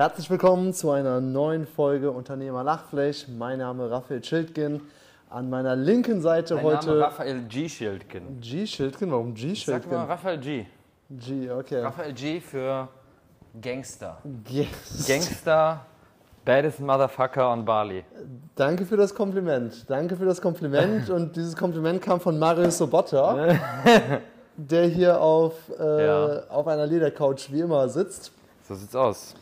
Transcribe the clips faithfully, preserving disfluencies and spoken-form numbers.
Herzlich willkommen zu einer neuen Folge Unternehmer Lachfleisch. Mein Name Raphael Schildgen. An meiner linken Seite mein heute... Mein Name Raphael G. Schildgen. G. Schildgen? Warum G. Schildgen? Sag mal Raphael G. G, okay. Raphael G für Gangster. Yes. Gangster, baddest Motherfucker on Bali. Danke für das Kompliment. Danke für das Kompliment. Und dieses Kompliment kam von Mario Sobotta, der hier auf, äh, ja. auf einer Ledercouch wie immer sitzt. So sieht's aus.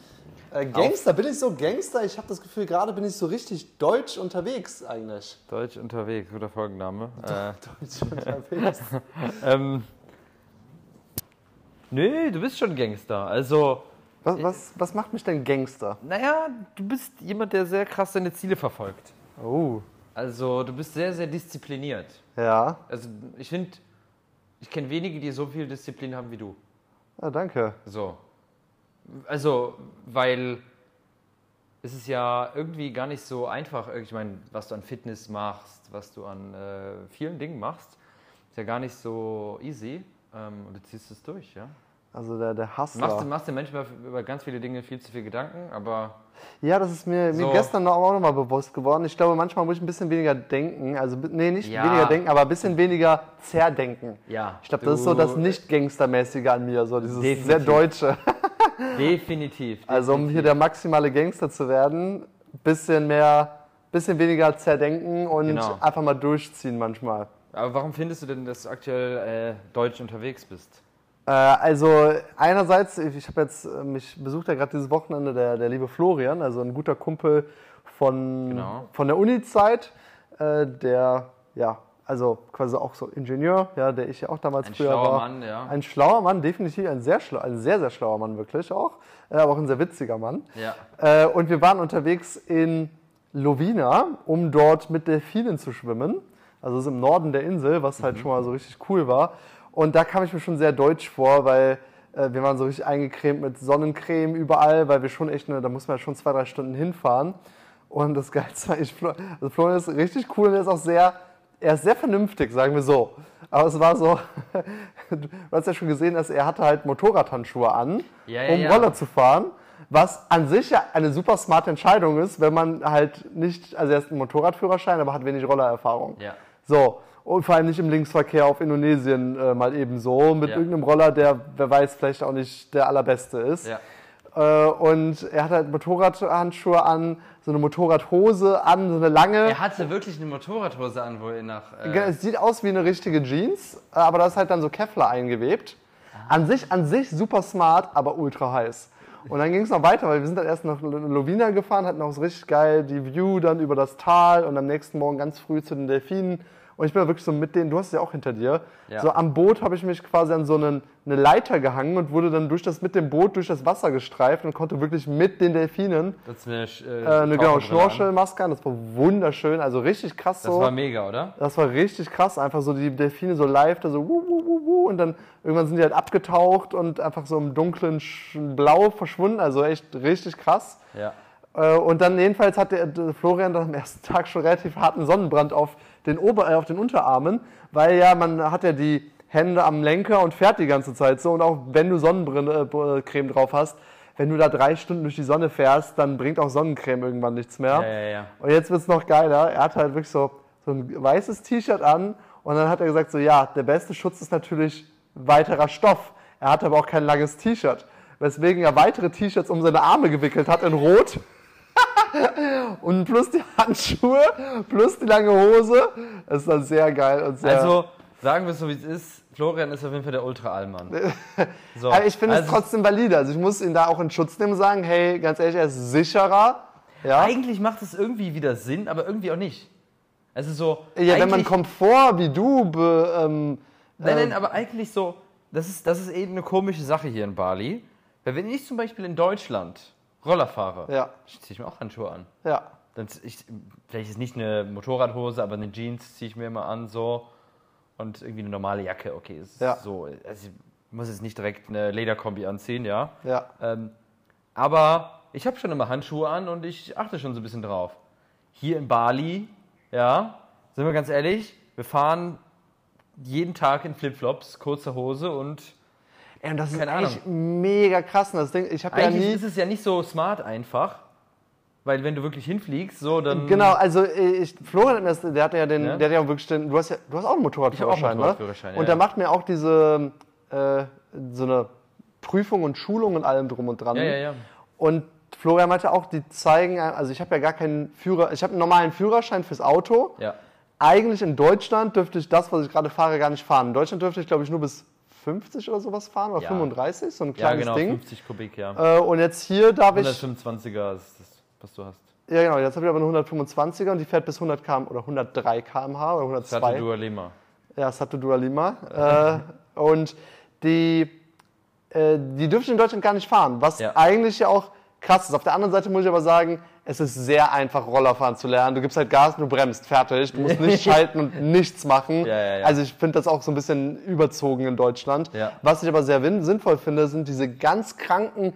Äh, Gangster, bin ich so Gangster? Ich habe das Gefühl, gerade bin ich so richtig deutsch unterwegs eigentlich. Deutsch unterwegs, guter Folgenname. Äh. Deutsch unterwegs. ähm, nee, du bist schon Gangster. Also, was, was, was macht mich denn Gangster? Naja, du bist jemand, der sehr krass seine Ziele verfolgt. Oh. Also, du bist sehr, sehr diszipliniert. Ja. Also, ich finde, ich kenne wenige, die so viel Disziplin haben wie du. Ah, danke. So. Also, weil es ist ja irgendwie gar nicht so einfach, ich meine, was du an Fitness machst, was du an äh, vielen Dingen machst, ist ja gar nicht so easy ähm, und du ziehst es durch, ja? Also der, der Hustler. Machst du machst dir manchmal über ganz viele Dinge viel zu viel Gedanken, aber... Ja, das ist mir, so mir gestern auch nochmal bewusst geworden. Ich glaube, manchmal muss ich ein bisschen weniger denken, also nee, nicht ja. weniger denken, aber ein bisschen weniger zerdenken. Ja. Ich glaube, das ist so das Nicht-Gangstermäßige an mir, so dieses Definitiv. sehr Deutsche. Definitiv, definitiv. Also um hier der maximale Gangster zu werden, bisschen mehr, bisschen weniger zerdenken und genau. einfach mal durchziehen manchmal. Aber warum findest du denn, dass du aktuell äh, deutsch unterwegs bist? Äh, also einerseits, ich, ich habe jetzt mich besucht ja gerade dieses Wochenende der, der liebe Florian, also ein guter Kumpel von genau. von der Uni-Zeit, äh, der ja. Also quasi auch so Ingenieur, ja, der ich ja auch damals ein früher war. Ein schlauer Mann, ja. Ein schlauer Mann, definitiv ein sehr, schla- ein sehr, sehr schlauer Mann wirklich auch, aber auch ein sehr witziger Mann. Ja. Äh, und wir waren unterwegs in Lovina, um dort mit Delfinen zu schwimmen. Also das ist im Norden der Insel, was halt mhm. schon mal so richtig cool war. Und da kam ich mir schon sehr deutsch vor, weil äh, wir waren so richtig eingecremt mit Sonnencreme überall, weil wir schon echt, ne, da mussten wir schon zwei, drei Stunden hinfahren. Und das Geilste war, ich, also Florian ist richtig cool und er ist auch sehr... Er ist sehr vernünftig, sagen wir so. Aber es war so, du hast ja schon gesehen, dass er hatte halt Motorradhandschuhe an, ja, ja, um ja. Roller zu fahren. Was an sich ja eine super smarte Entscheidung ist, wenn man halt nicht, also er ist ein Motorradführerschein, aber hat wenig Rollererfahrung. Ja. So, und vor allem nicht im Linksverkehr auf Indonesien äh, mal eben so, mit ja. irgendeinem Roller, der, wer weiß, vielleicht auch nicht der allerbeste ist. Ja. Und er hatte halt Motorradhandschuhe an, so eine Motorradhose an, so eine lange. Er hatte wirklich eine Motorradhose an, wo er nach... Äh es sieht aus wie eine richtige Jeans, aber da ist halt dann so Kevlar eingewebt. Ah. An sich, an sich super smart, aber ultra heiß. Und dann ging es noch weiter, weil wir sind dann erst nach Lovina gefahren, hatten auch so richtig geil die View dann über das Tal und am nächsten Morgen ganz früh zu den Delfinen. Und ich bin da wirklich so mit denen, du hast es ja auch hinter dir, ja. so am Boot habe ich mich quasi an so einen, eine Leiter gehangen und wurde dann durch das, mit dem Boot durch das Wasser gestreift und konnte wirklich mit den Delfinen das eine, äh, eine genau, Schnorchelmaske an. Das war wunderschön, also richtig krass so. Das war mega, oder? Das war richtig krass, einfach so die Delfine so live, da so wuh, wuh, wuh, wuh, und dann irgendwann sind die halt abgetaucht und einfach so im dunklen Blau verschwunden, also echt richtig krass. Ja. Und dann jedenfalls hat der Florian dann am ersten Tag schon relativ harten Sonnenbrand auf den, Ober- äh, auf den Unterarmen, weil ja man hat ja die Hände am Lenker und fährt die ganze Zeit so. Und auch wenn du Sonnencreme drauf hast, wenn du da drei Stunden durch die Sonne fährst, dann bringt auch Sonnencreme irgendwann nichts mehr. Ja, ja, ja. Und jetzt wird es noch geiler. Er hat halt wirklich so, so ein weißes T-Shirt an und dann hat er gesagt so, ja, der beste Schutz ist natürlich weiterer Stoff. Er hatte aber auch kein langes T-Shirt, weswegen er weitere T-Shirts um seine Arme gewickelt hat in Rot. Und plus die Handschuhe, plus die lange Hose. Das ist dann sehr geil. Und sehr also, sagen wir es so, wie es ist. Florian ist auf jeden Fall der Ultra-Allmann. So. Aber ich finde also, es trotzdem valide. Also ich muss ihn da auch in Schutz nehmen und sagen, hey, ganz ehrlich, er ist sicherer. Ja? Eigentlich macht es irgendwie wieder Sinn, aber irgendwie auch nicht. Also so... Ja, wenn man Komfort wie du... Be, ähm, nein, nein, äh, aber eigentlich so... Das ist, das ist eben eine komische Sache hier in Bali. Weil wenn ich zum Beispiel in Deutschland... Roller fahre, ja. ziehe ich mir auch Handschuhe an. Ja. Dann ich, vielleicht ist nicht eine Motorradhose, aber eine Jeans ziehe ich mir immer an, so. Und irgendwie eine normale Jacke, okay, ist ja. so. Also ich muss jetzt nicht direkt eine Lederkombi anziehen, ja. ja. Ähm, aber ich habe schon immer Handschuhe an und ich achte schon so ein bisschen drauf. Hier in Bali, ja, sind wir ganz ehrlich, wir fahren jeden Tag in Flipflops, kurzer Hose und... Ey, und das ist echt mega krass. Das Ding, ich hab ja nie, ist es ja nicht so smart einfach. Weil wenn du wirklich hinfliegst, so dann... Genau, also ich, Florian, der hat ja den, ja? der hat ja wirklich den... Du hast, ja, du hast auch einen Motorradführerschein, ne? Ja. Und der macht mir auch diese, äh, so eine Prüfung und Schulung und allem drum und dran. Ja, ja, ja. Und Florian meinte auch, die zeigen... Also ich habe ja gar keinen Führer... Ich habe einen normalen Führerschein fürs Auto. Ja. Eigentlich in Deutschland dürfte ich das, was ich gerade fahre, gar nicht fahren. In Deutschland dürfte ich, glaube ich, nur bis... fünfzig oder sowas fahren, oder ja. fünfunddreißig, so ein kleines Ding. Ja, genau, Ding. fünfzig Kubik, ja. Äh, und jetzt hier darf ich... hundertfünfundzwanziger ist das, was du hast. Ja, genau, jetzt habe ich aber eine hundertfünfundzwanziger und die fährt bis hundert Kilometer oder hundertdrei Kilometer pro Stunde oder hundertzwei. Satu Dua Lima. Ja, Satu Dua Lima. äh, und die, äh, die dürfte ich in Deutschland gar nicht fahren, was ja. eigentlich ja auch krass ist. Auf der anderen Seite muss ich aber sagen, es ist sehr einfach, Rollerfahren zu lernen. Du gibst halt Gas und du bremst, fertig. Du musst nicht schalten und nichts machen. Ja, ja, ja. Also ich finde das auch so ein bisschen überzogen in Deutschland. Ja. Was ich aber sehr sinnvoll finde, sind diese ganz kranken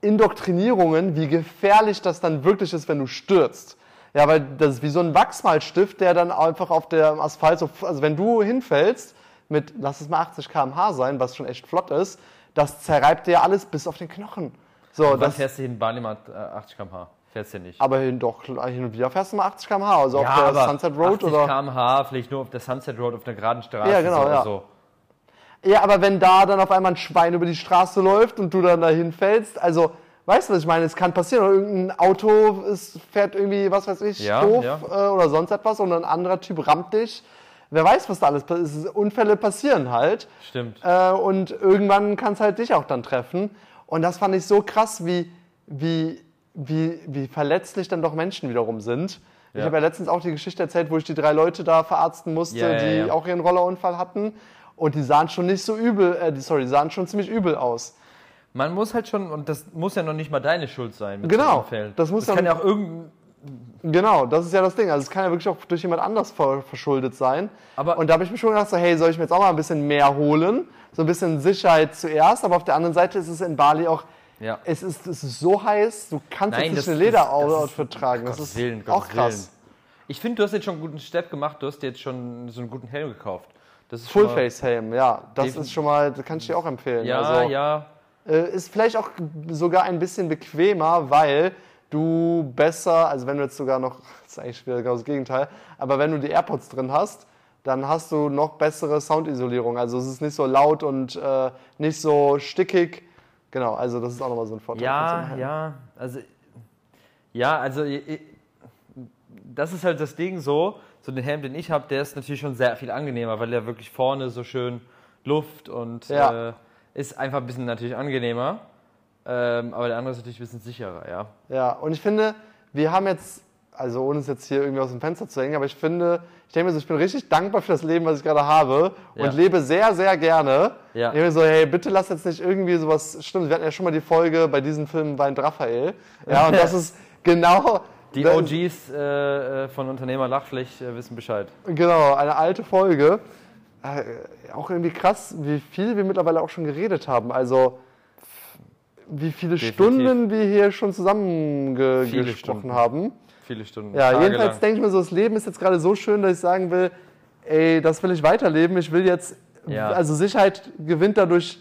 Indoktrinierungen, wie gefährlich das dann wirklich ist, wenn du stürzt. Ja, weil das ist wie so ein Wachsmalstift, der dann einfach auf dem Asphalt, so, also wenn du hinfällst mit, lass es mal achtzig Kilometer pro Stunde sein, was schon echt flott ist, das zerreibt dir alles bis auf den Knochen. So, und dann fährst du in Bali mal achtzig Kilometer pro Stunde. Fährst du nicht. Aber hin, doch, hin und wieder fährst du mal achtzig Kilometer pro Stunde, also ja, auf der Sunset Road oder? achtzig Kilometer pro Stunde, vielleicht nur auf der Sunset Road, auf einer geraden Straße. Ja, genau, so, ja. So. Ja, aber wenn da dann auf einmal ein Schwein über die Straße läuft und du dann dahin fällst, also, weißt du, was ich meine? Es kann passieren, oder irgendein Auto ist, fährt irgendwie, was weiß ich, ja, doof ja. Äh, oder sonst etwas und ein anderer Typ rammt dich. Wer weiß, was da alles passiert. Unfälle passieren halt. Stimmt. Äh, und irgendwann kann es halt dich auch dann treffen. Und das fand ich so krass, wie, wie Wie, wie verletzlich dann doch Menschen wiederum sind. Ja. Ich habe ja letztens auch die Geschichte erzählt, wo ich die drei Leute da verarzten musste, ja, ja, die ja. auch ihren Rollerunfall hatten. Und die sahen schon nicht so übel, äh, sorry, die sahen schon ziemlich übel aus. Man muss halt schon, und das muss ja noch nicht mal deine Schuld sein. Mit genau. Das, muss das kann ja auch irgendein... Genau, das ist ja das Ding. Also es kann ja wirklich auch durch jemand anders verschuldet sein. Aber und da habe ich mir schon gedacht, so, hey, soll ich mir jetzt auch mal ein bisschen mehr holen? So ein bisschen Sicherheit zuerst. Aber auf der anderen Seite ist es in Bali auch... Ja. Es, ist, es ist so heiß, du kannst Nein, jetzt nicht eine Lederoutfit tragen. Das ist Willen, auch Gottes krass. Willen. Ich finde, du hast jetzt schon einen guten Step gemacht, du hast dir jetzt schon so einen guten Helm gekauft. Fullface-Helm, ja. Das ist schon mal, das kann ich dir auch empfehlen. Ja, also, ja. Ist vielleicht auch sogar ein bisschen bequemer, weil du besser, also wenn du jetzt sogar noch, das ist eigentlich genau das Gegenteil, aber wenn du die AirPods drin hast, dann hast du noch bessere Soundisolierung. Also es ist nicht so laut und äh, nicht so stickig. Genau, also das ist auch nochmal so ein Vorteil. Ja, ja, also, ja, also, ich, das ist halt das Ding so, so den Helm, den ich habe, der ist natürlich schon sehr viel angenehmer, weil der wirklich vorne so schön Luft und ja. äh, ist einfach ein bisschen natürlich angenehmer, ähm, aber der andere ist natürlich ein bisschen sicherer, ja. Ja, und ich finde, wir haben jetzt, also ohne es jetzt hier irgendwie aus dem Fenster zu hängen, aber ich finde, ich denke mir so, ich bin richtig dankbar für das Leben, was ich gerade habe und ja. lebe sehr, sehr gerne. Ja. Ich denke mir so, hey, bitte lass jetzt nicht irgendwie sowas stimmen. Wir hatten ja schon mal die Folge, bei diesen Filmen weint Raphael. Ja, und das ist genau... Die O Gs äh, von Unternehmer Lachfleisch äh, wissen Bescheid. Genau, eine alte Folge. Äh, auch irgendwie krass, wie viel wir mittlerweile auch schon geredet haben. Also, wie viele Definitiv. Stunden wir hier schon zusammengesprochen haben. Viele Stunden. Ja, Tage jedenfalls lang. Denke ich mir so, das Leben ist jetzt gerade so schön, dass ich sagen will, ey, das will ich weiterleben. Ich will jetzt, ja. also Sicherheit gewinnt dadurch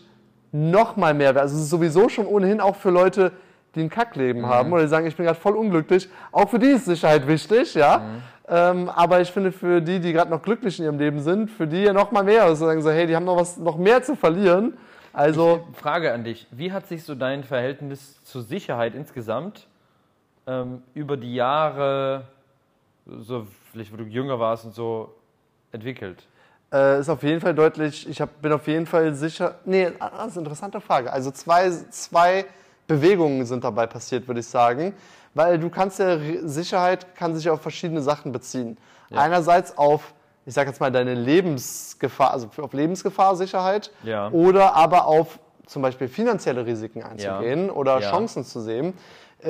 noch mal mehr. Also es ist sowieso schon ohnehin auch für Leute, die ein Kackleben mhm. haben oder die sagen, ich bin gerade voll unglücklich. Auch für die ist Sicherheit wichtig, ja. Mhm. Ähm, aber ich finde für die, die gerade noch glücklich in ihrem Leben sind, für die ja noch mal mehr. Also sagen so, hey, die haben noch was, noch mehr zu verlieren. Also ich, Frage an dich, wie hat sich so dein Verhältnis zur Sicherheit insgesamt über die Jahre, so vielleicht wo du jünger warst und so, entwickelt? Äh, ist auf jeden Fall deutlich, ich hab, bin auf jeden Fall sicher, nee, das ist eine interessante Frage. Also zwei, zwei Bewegungen sind dabei passiert, würde ich sagen, weil du kannst ja, Sicherheit kann sich auf verschiedene Sachen beziehen. Ja. Einerseits auf, ich sag jetzt mal, deine Lebensgefahr, also auf Lebensgefahr, Sicherheit, ja. oder aber auf zum Beispiel finanzielle Risiken einzugehen ja. oder ja. Chancen zu sehen.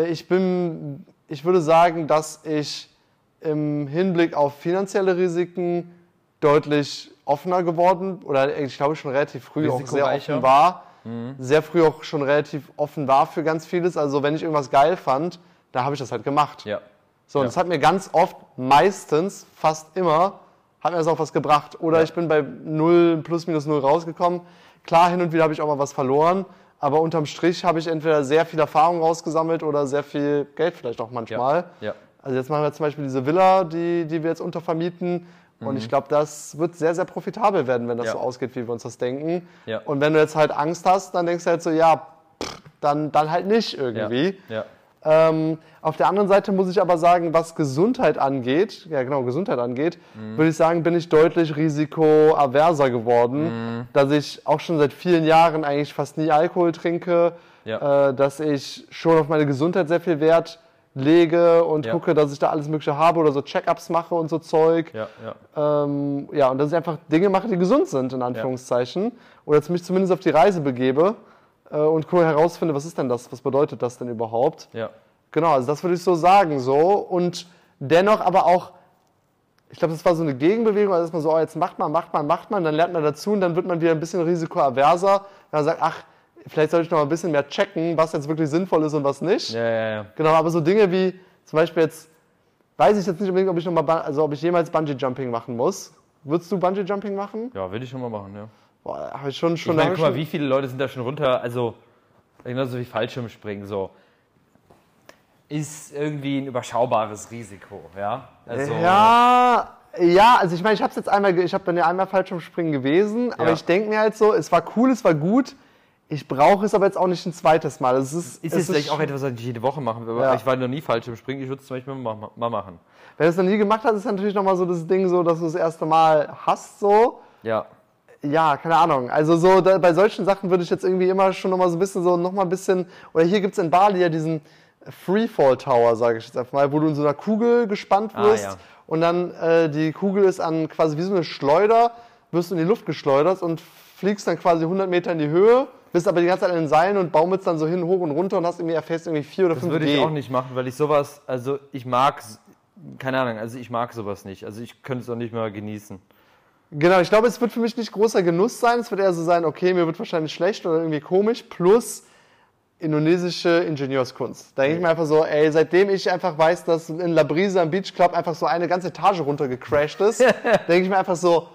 Ich bin, ich würde sagen, dass ich im Hinblick auf finanzielle Risiken deutlich offener geworden oder ich glaube schon relativ früh auch sehr offen war. Mhm. Sehr früh auch schon relativ offen war für ganz vieles. Also wenn ich irgendwas geil fand, da habe ich das halt gemacht. Ja. So, und ja. das hat mir ganz oft, meistens, fast immer, hat mir das auch was gebracht. Oder ja. ich bin bei null, plus minus null rausgekommen. Klar, hin und wieder habe ich auch mal was verloren, aber unterm Strich habe ich entweder sehr viel Erfahrung rausgesammelt oder sehr viel Geld vielleicht auch manchmal. Ja. Ja. Also jetzt machen wir zum Beispiel diese Villa, die, die wir jetzt untervermieten. Und mhm. ich glaube, das wird sehr, sehr profitabel werden, wenn das ja. so ausgeht, wie wir uns das denken. Ja. Und wenn du jetzt halt Angst hast, dann denkst du halt so, ja, pff, dann, dann halt nicht irgendwie. Ja. Ja. Ähm, auf der anderen Seite muss ich aber sagen, was Gesundheit angeht, ja genau, Gesundheit angeht, mhm. würde ich sagen, bin ich deutlich risikoaverser geworden, mhm. dass ich auch schon seit vielen Jahren eigentlich fast nie Alkohol trinke, ja. äh, dass ich schon auf meine Gesundheit sehr viel Wert lege und ja. gucke, dass ich da alles Mögliche habe oder so Check-ups mache und so Zeug. Ja, ja. Ähm, ja, und dass ich einfach Dinge mache, die gesund sind, in Anführungszeichen. Ja. Oder mich zumindest auf die Reise begebe äh, und cool herausfinde, was ist denn das? Was bedeutet das denn überhaupt? Ja. Genau, also das würde ich so sagen. So. Und dennoch aber auch, ich glaube, das war so eine Gegenbewegung, also dass man so, oh, jetzt macht man, macht man, macht man, dann lernt man dazu und dann wird man wieder ein bisschen risikoaverser. Dann sagt, ach, vielleicht sollte ich noch ein bisschen mehr checken, was jetzt wirklich sinnvoll ist und was nicht. Ja, ja, ja. Genau, aber so Dinge wie zum Beispiel jetzt, weiß ich jetzt nicht unbedingt, ob ich, noch mal, also ob ich jemals Bungee-Jumping machen muss. Würdest du Bungee-Jumping machen? Ja, würde ich schon mal machen, ja. Boah, habe ich schon... schon ich meine, guck mal, wie viele Leute sind da schon runter, also genauso wie Fallschirmspringen, so. Ist irgendwie ein überschaubares Risiko, ja? Also, ja... Ja, also ich meine, ich habe jetzt einmal, ich bin ja einmal Fallschirmspringen gewesen, aber ja. ich denke mir halt so, es war cool, es war gut, ich brauche es aber jetzt auch nicht ein zweites Mal. Es ist, ist es jetzt vielleicht auch etwas, was ich jede Woche mache. Ja. Ich war noch nie falsch im Springen, ich würde es zum Beispiel mal, mal machen. Wenn du es noch nie gemacht hast, ist natürlich nochmal so das Ding so, dass du das erste Mal hast so. Ja. Ja, keine Ahnung. Also so da, bei solchen Sachen würde ich jetzt irgendwie immer schon nochmal so ein bisschen so, nochmal ein bisschen, oder hier gibt es in Bali ja diesen Freefall Tower, sage ich jetzt einfach mal, wo du in so einer Kugel gespannt wirst ah, ja. und dann äh, die Kugel ist an quasi wie so eine Schleuder, wirst du in die Luft geschleudert und fliegst dann quasi hundert Meter in die Höhe. Bist aber die ganze Zeit an den Seilen und baumelst dann so hin, hoch und runter und hast irgendwie erfährst irgendwie vier oder fünf. Das würde ich auch nicht machen, weil ich sowas, also ich mag, keine Ahnung, also ich mag sowas nicht. Also ich könnte es auch nicht mehr genießen. Genau, ich glaube, es wird für mich nicht großer Genuss sein. Es wird eher so sein, okay, mir wird wahrscheinlich schlecht oder irgendwie komisch. Plus indonesische Ingenieurskunst. Da denke ich mir einfach so, ey, seitdem ich einfach weiß, dass in La Brisa im Beach Club einfach so eine ganze Etage runtergecrashed ist, denke ich mir einfach so,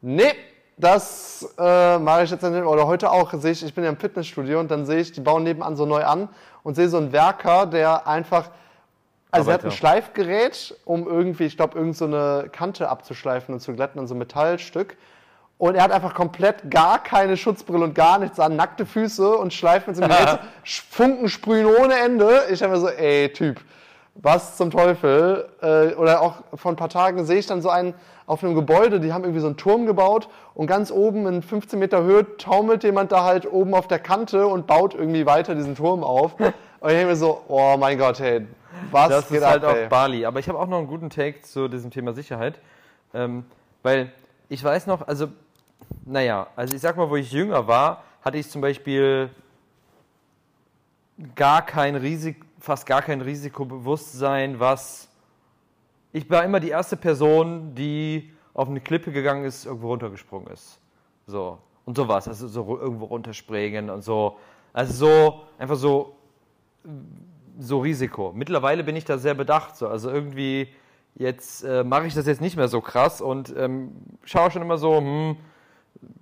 nee. Das äh, mache ich jetzt dann, oder heute auch, sehe ich, ich bin ja im Fitnessstudio und dann sehe ich, die bauen nebenan so neu an und sehe so einen Werker, der einfach, also er hat ein Schleifgerät, um irgendwie, ich glaube, irgend so eine Kante abzuschleifen und zu glätten an so ein Metallstück und er hat einfach komplett gar keine Schutzbrille und gar nichts an, nackte Füße und schleift mit so einem Gerät, Funken sprühen ohne Ende. Ich habe mir so, ey, Typ, was zum Teufel? Äh, oder auch vor ein paar Tagen sehe ich dann so einen auf einem Gebäude, die haben irgendwie so einen Turm gebaut und ganz oben in fünfzehn Meter Höhe taumelt jemand da halt oben auf der Kante und baut irgendwie weiter diesen Turm auf. Und ich denke mir so, oh mein Gott, hey, was das geht ab? Das ist halt auf Bali. Aber ich habe auch noch einen guten Take zu diesem Thema Sicherheit. Ähm, weil ich weiß noch, also, naja, also ich sag mal, wo ich jünger war, hatte ich zum Beispiel gar kein Risiko, fast gar kein Risikobewusstsein, was... Ich war immer die erste Person, die auf eine Klippe gegangen ist, irgendwo runtergesprungen ist. So. Und sowas. Also so irgendwo runterspringen und so. Also so, einfach so, so Risiko. Mittlerweile bin ich da sehr bedacht. So. Also irgendwie, jetzt äh, mache ich das jetzt nicht mehr so krass und ähm, schaue schon immer so, hm,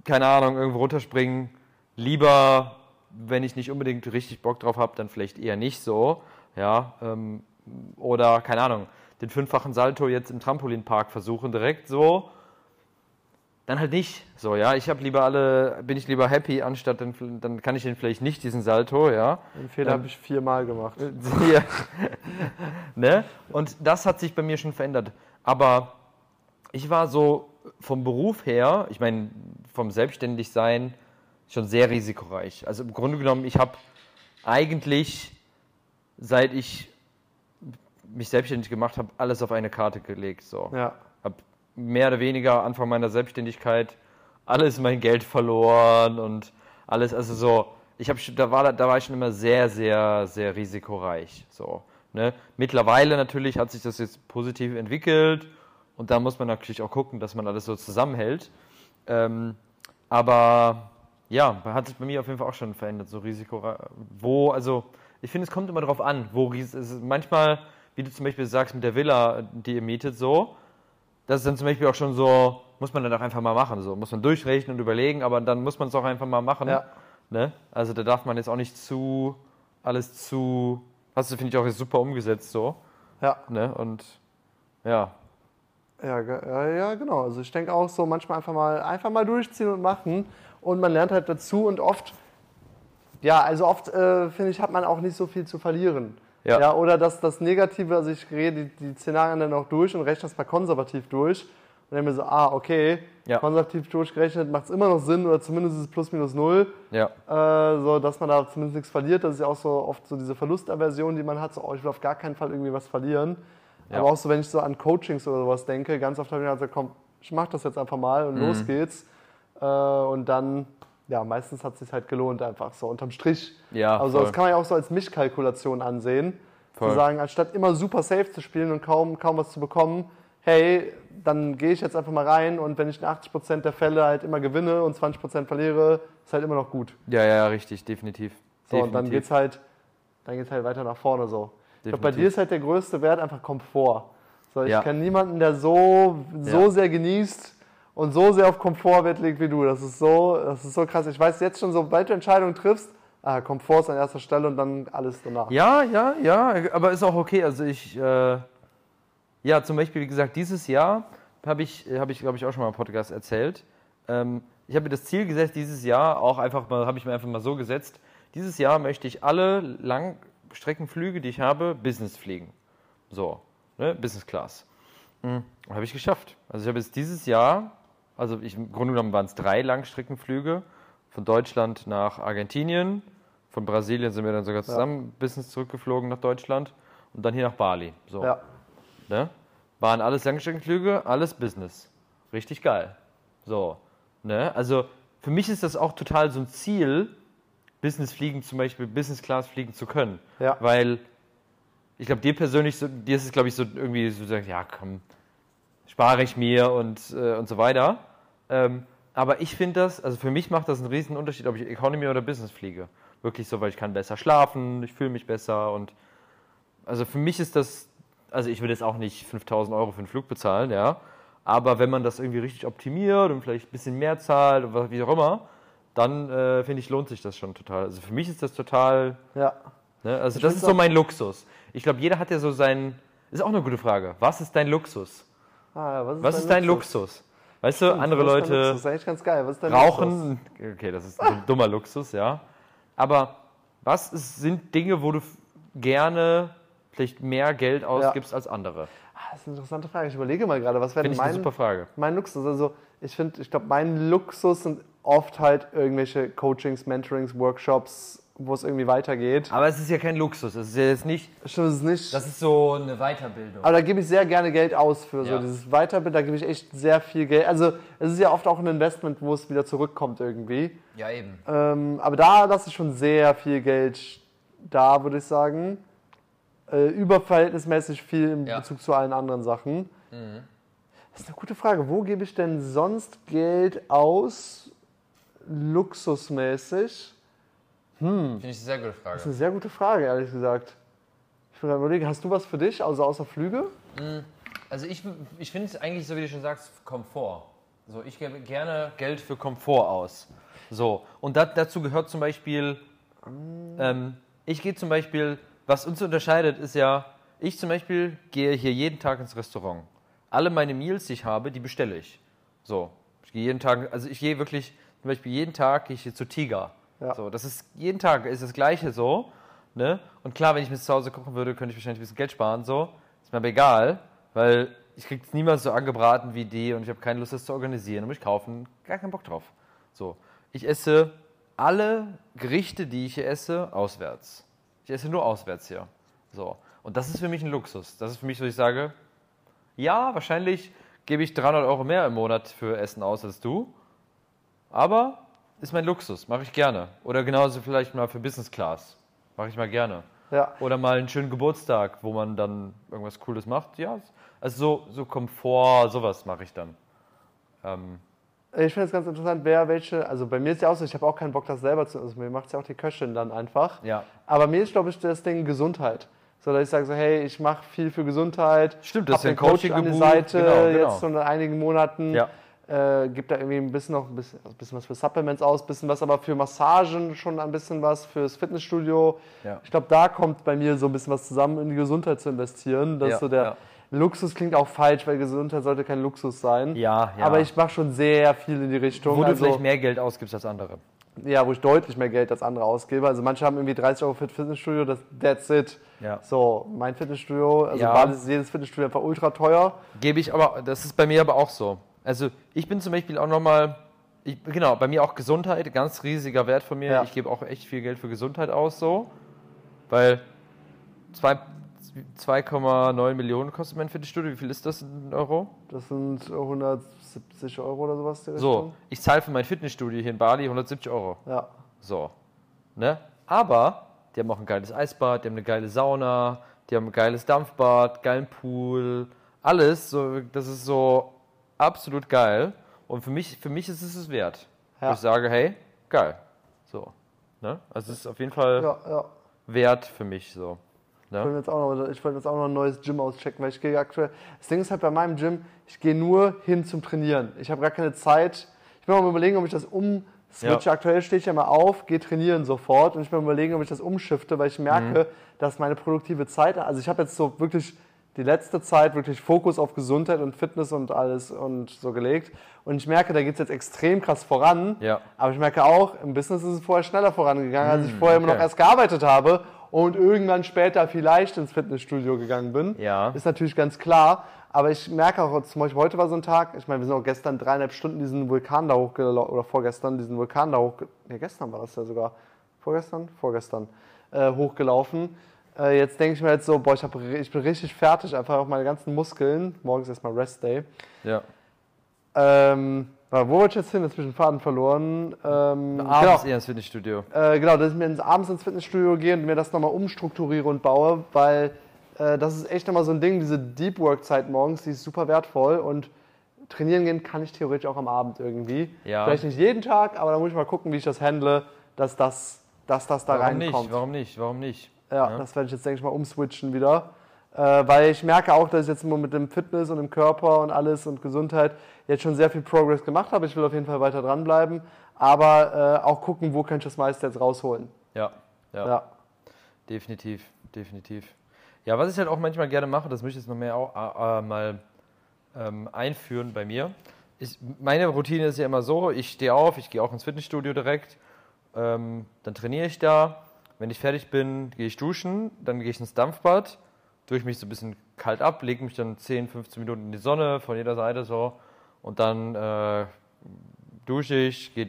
keine Ahnung, irgendwo runterspringen. Lieber, wenn ich nicht unbedingt richtig Bock drauf habe, dann vielleicht eher nicht so. Ja, ähm, oder, keine Ahnung, den fünffachen Salto jetzt im Trampolinpark versuchen, direkt so, dann halt nicht. So, ja, ich habe lieber alle, bin ich lieber happy, anstatt dann, dann kann ich den vielleicht nicht, diesen Salto, ja. Den Fehler ähm, habe ich viermal gemacht. Vier. Ne? Und das hat sich bei mir schon verändert. Aber ich war so vom Beruf her, ich meine, vom Selbstständigsein schon sehr risikoreich. Also im Grunde genommen, ich habe eigentlich, seit ich mich selbstständig gemacht habe, alles auf eine Karte gelegt. So. Ja. Habe mehr oder weniger Anfang meiner Selbstständigkeit alles mein Geld verloren und alles, also so, ich hab, da, war, da war ich schon immer sehr, sehr, sehr risikoreich. So, ne? Mittlerweile natürlich hat sich das jetzt positiv entwickelt und da muss man natürlich auch gucken, dass man alles so zusammenhält. Ähm, aber ja, hat sich bei mir auf jeden Fall auch schon verändert, so risikoreich. Wo, also, ich finde, es kommt immer drauf an, wo, es ist manchmal, wie du zum Beispiel sagst mit der Villa, die ihr mietet, so, das ist dann zum Beispiel auch schon so, muss man dann auch einfach mal machen. So. Muss man durchrechnen und überlegen, aber dann muss man es auch einfach mal machen. Ja. Ne? Also da darf man jetzt auch nicht zu, alles zu, hast du, finde ich, auch jetzt super umgesetzt so. Ja. Ne? Und ja. Ja, ja, ja, genau. Also ich denke auch so, manchmal einfach mal, einfach mal durchziehen und machen. Und man lernt halt dazu und oft, ja, also oft, äh, finde ich, hat man auch nicht so viel zu verlieren. Ja. Ja, oder dass das Negative, also ich gehe die, die Szenarien dann auch durch und rechne das mal konservativ durch. Und dann mir so, ah, okay, ja. konservativ durchgerechnet macht es immer noch Sinn oder zumindest ist es plus minus null. Ja. Äh, so, dass man da zumindest nichts verliert. Das ist ja auch so oft so diese Verlustaversion, die man hat. So, oh, ich will auf gar keinen Fall irgendwie was verlieren. Ja. Aber auch so, wenn ich so an Coachings oder sowas denke, ganz oft habe ich gesagt, komm, ich mach das jetzt einfach mal und mhm. los geht's. Äh, und dann, ja, meistens hat es sich halt gelohnt einfach so, unterm Strich. Ja, also voll. Das kann man ja auch so als Mischkalkulation ansehen. Voll. Zu sagen, anstatt immer super safe zu spielen und kaum, kaum was zu bekommen, hey, dann gehe ich jetzt einfach mal rein und wenn ich in achtzig Prozent der Fälle halt immer gewinne und zwanzig Prozent verliere, ist halt immer noch gut. Ja, ja, richtig, definitiv. So, definitiv. Und dann geht's halt, dann geht's halt weiter nach vorne so. Definitiv. Ich glaube, bei dir ist halt der größte Wert einfach Komfort. So, ich ja. kenne niemanden, der so, so ja. sehr genießt und so sehr auf Komfort Wert legt wie du. Das ist so, das ist so krass. Ich weiß jetzt schon, sobald du Entscheidungen triffst, ah, Komfort ist an erster Stelle und dann alles danach. Ja, ja, ja, aber ist auch okay. Also ich... Äh Ja, zum Beispiel, wie gesagt, dieses Jahr habe ich, hab ich glaube ich, auch schon mal im Podcast erzählt. Ähm, ich habe mir das Ziel gesetzt, dieses Jahr auch einfach mal, habe ich mir einfach mal so gesetzt, dieses Jahr möchte ich alle Langstreckenflüge, die ich habe, Business fliegen. So, ne? Business Class. Mhm. Habe ich geschafft. Also ich habe jetzt dieses Jahr, also ich, im Grunde genommen waren es drei Langstreckenflüge, von Deutschland nach Argentinien, von Brasilien sind wir dann sogar zusammen ja. Business zurückgeflogen nach Deutschland und dann hier nach Bali. So. Ja. Ne? Waren alles Langstreckenflüge, alles Business. Richtig geil. So, ne? Also für mich ist das auch total so ein Ziel, Business fliegen, zum Beispiel Business Class fliegen zu können. Ja. Weil ich glaube, dir persönlich, so, dir ist es glaube ich so irgendwie so, ja komm, spare ich mir und, äh, und so weiter. Ähm, aber ich finde das, also für mich macht das einen riesen Unterschied, ob ich Economy oder Business fliege. Wirklich so, weil ich kann besser schlafen, ich fühle mich besser und also für mich ist das, also ich würde jetzt auch nicht fünftausend Euro für einen Flug bezahlen, ja. Aber wenn man das irgendwie richtig optimiert und vielleicht ein bisschen mehr zahlt oder wie auch immer, dann äh, finde ich, lohnt sich das schon total. Also für mich ist das total... Ja. Ne? Also ich das ist so mein Luxus. Ich glaube, jeder hat ja so seinen... Ist auch eine gute Frage. Was ist dein Luxus? Ah, ja, was ist, was dein, ist dein Luxus? Luxus? Weißt du, andere Leute Luxus? Das ist eigentlich ganz geil. Was ist dein rauchen... Luxus? Okay, das ist ein dummer Luxus, ja. Aber was ist, sind Dinge, wo du gerne... vielleicht mehr Geld ausgibst ja. als andere? Das ist eine interessante Frage. Ich überlege mal gerade, was wäre denn mein, super Frage. mein Luxus? Also ich finde, ich glaube, mein Luxus sind oft halt irgendwelche Coachings, Mentorings, Workshops, wo es irgendwie weitergeht. Aber es ist ja kein Luxus. Es ist ja jetzt nicht, stimmt, es ist nicht... Das ist so eine Weiterbildung. Aber da gebe ich sehr gerne Geld aus für ja. so dieses Weiterbildung. Da gebe ich echt sehr viel Geld. Also es ist ja oft auch ein Investment, wo es wieder zurückkommt irgendwie. Ja, eben. Ähm, aber da lasse ich schon sehr viel Geld da, würde ich sagen. Überverhältnismäßig viel in ja. Bezug zu allen anderen Sachen. Mhm. Das ist eine gute Frage. Wo gebe ich denn sonst Geld aus, luxusmäßig? Hm. Finde ich eine sehr gute Frage. Das ist eine sehr gute Frage, ehrlich gesagt. Ich würde überlegen, hast du was für dich, also außer Flüge? Also ich, ich finde es eigentlich, so wie du schon sagst, Komfort. So, ich gebe gerne Geld für Komfort aus. So. Und dat, dazu gehört zum Beispiel, ähm, ich gehe zum Beispiel... Was uns unterscheidet, ist ja, ich zum Beispiel gehe hier jeden Tag ins Restaurant. Alle meine Meals, die ich habe, die bestelle ich. So, ich gehe jeden Tag, also ich gehe wirklich, zum Beispiel jeden Tag gehe ich hier zu Tiger. Ja. So, das ist, jeden Tag ist das Gleiche so, ne? Und klar, wenn ich mir zu Hause kochen würde, könnte ich wahrscheinlich ein bisschen Geld sparen, so. Ist mir aber egal, weil ich kriege es niemals so angebraten wie die und ich habe keine Lust, das zu organisieren und mich kaufen. Gar keinen Bock drauf. So, ich esse alle Gerichte, die ich hier esse, auswärts. Ich esse nur auswärts hier. So. Und das ist für mich ein Luxus. Das ist für mich, wo ich sage, ja, wahrscheinlich gebe ich dreihundert Euro mehr im Monat für Essen aus als du, aber ist mein Luxus, mache ich gerne. Oder genauso vielleicht mal für Business Class, mache ich mal gerne. Ja. Oder mal einen schönen Geburtstag, wo man dann irgendwas Cooles macht. Ja, also so, so Komfort, sowas mache ich dann. Ähm. Ich finde es ganz interessant, wer welche, also bei mir ist ja auch so, ich habe auch keinen Bock, das selber zu essen, mir macht es ja auch die Köchin dann einfach. Ja. Aber mir ist, glaube ich, das Ding Gesundheit. sondern ich sage so, hey, ich mache viel für Gesundheit. Stimmt, das ist ein Coaching an der Seite, genau, genau. Jetzt schon in einigen Monaten. Ja. Äh, gibt da irgendwie ein bisschen noch ein bisschen, ein bisschen was für Supplements aus, ein bisschen was aber für Massagen, schon ein bisschen was fürs Fitnessstudio. Ja. Ich glaube, da kommt bei mir so ein bisschen was zusammen, in die Gesundheit zu investieren. Dass ja, so der ja. Luxus klingt auch falsch, weil Gesundheit sollte kein Luxus sein. Ja, ja. Aber ich mache schon sehr viel in die Richtung. Wo also, du vielleicht mehr Geld ausgibst als andere. Ja, wo ich deutlich mehr Geld als andere ausgebe. Also manche haben irgendwie dreißig Euro für das Fitnessstudio, das, that's it. Ja. So, mein Fitnessstudio, also ja. Bali ist jedes Fitnessstudio einfach ultra teuer. Gebe ich aber, das ist bei mir aber auch so. Also ich bin zum Beispiel auch nochmal, genau, bei mir auch Gesundheit, ganz riesiger Wert von mir. Ja. Ich gebe auch echt viel Geld für Gesundheit aus, so, weil zwei Komma neun Millionen kostet mein Fitnessstudio. Wie viel ist das in Euro? Das sind hundertsiebzig Euro oder sowas. Die so, Richtung. Ich zahle für mein Fitnessstudio hier in Bali hundertsiebzig Euro. Ja. So, ne? Aber die haben auch ein geiles Eisbad, die haben eine geile Sauna, die haben ein geiles Dampfbad, geilen Pool, alles. So, das ist so absolut geil. Und für mich, für mich ist es es wert. Ja. Wo ich sage, hey, geil. So, ne? Also es ist auf jeden Fall ja, ja. wert für mich so. Ja. Ich wollte jetzt auch noch, ich wollte jetzt auch noch ein neues Gym auschecken, weil ich gehe aktuell. Das Ding ist halt bei meinem Gym, ich gehe nur hin zum Trainieren. Ich habe gar keine Zeit. Ich bin mal überlegen, ob ich das umswitche. Ja. Aktuell stehe ich ja mal auf, gehe trainieren sofort. Und ich bin mal überlegen, ob ich das umschifte, weil ich merke, mhm. dass meine produktive Zeit, also ich habe jetzt so wirklich die letzte Zeit wirklich Fokus auf Gesundheit und Fitness und alles und so gelegt. Und ich merke, da geht es jetzt extrem krass voran. Ja. Aber ich merke auch, im Business ist es vorher schneller vorangegangen, mhm, als ich vorher okay. immer noch erst gearbeitet habe. Und irgendwann später vielleicht ins Fitnessstudio gegangen bin. Ja. Ist natürlich ganz klar. Aber ich merke auch, zum Beispiel heute war so ein Tag, ich meine, wir sind auch gestern dreieinhalb Stunden diesen Vulkan da hochgelaufen, oder vorgestern diesen Vulkan da hochgelaufen. Ne, gestern war das ja sogar. Vorgestern? Vorgestern. Äh, hochgelaufen. Äh, jetzt denke ich mir jetzt so, boah, ich, hab, ich bin richtig fertig, einfach auf meine ganzen Muskeln. Morgens erstmal Rest Day. Ja. Ähm... Wo wollte ich jetzt hin? Jetzt bin ich den Faden verloren. Ähm, abends genau. eher ins Fitnessstudio. Äh, genau, dass ich mir ins, abends ins Fitnessstudio gehe und mir das nochmal umstrukturiere und baue, weil äh, das ist echt nochmal so ein Ding, diese Deep Work-Zeit morgens, die ist super wertvoll und trainieren gehen kann ich theoretisch auch am Abend irgendwie. Ja. Vielleicht nicht jeden Tag, aber da muss ich mal gucken, wie ich das handle, dass das, dass das da warum reinkommt. Nicht? Warum nicht? Warum nicht? Ja, ja, das werde ich jetzt, denke ich mal, umswitchen wieder. Weil ich merke auch, dass ich jetzt mit dem Fitness und dem Körper und alles und Gesundheit jetzt schon sehr viel Progress gemacht habe. Ich will auf jeden Fall weiter dranbleiben, aber äh, auch gucken, wo kann ich das meiste jetzt rausholen. Ja, ja, ja. Definitiv, definitiv. Ja, was ich halt auch manchmal gerne mache, das möchte ich jetzt noch mehr auch, äh, mal ähm, einführen bei mir. Ich, meine Routine ist ja immer so, ich stehe auf, ich gehe auch ins Fitnessstudio direkt, ähm, dann trainiere ich da. Wenn ich fertig bin, gehe ich duschen, dann gehe ich ins Dampfbad. Durch mich so ein bisschen kalt ab, lege mich dann zehn, fünfzehn Minuten in die Sonne von jeder Seite so und dann äh, dusche ich, gehe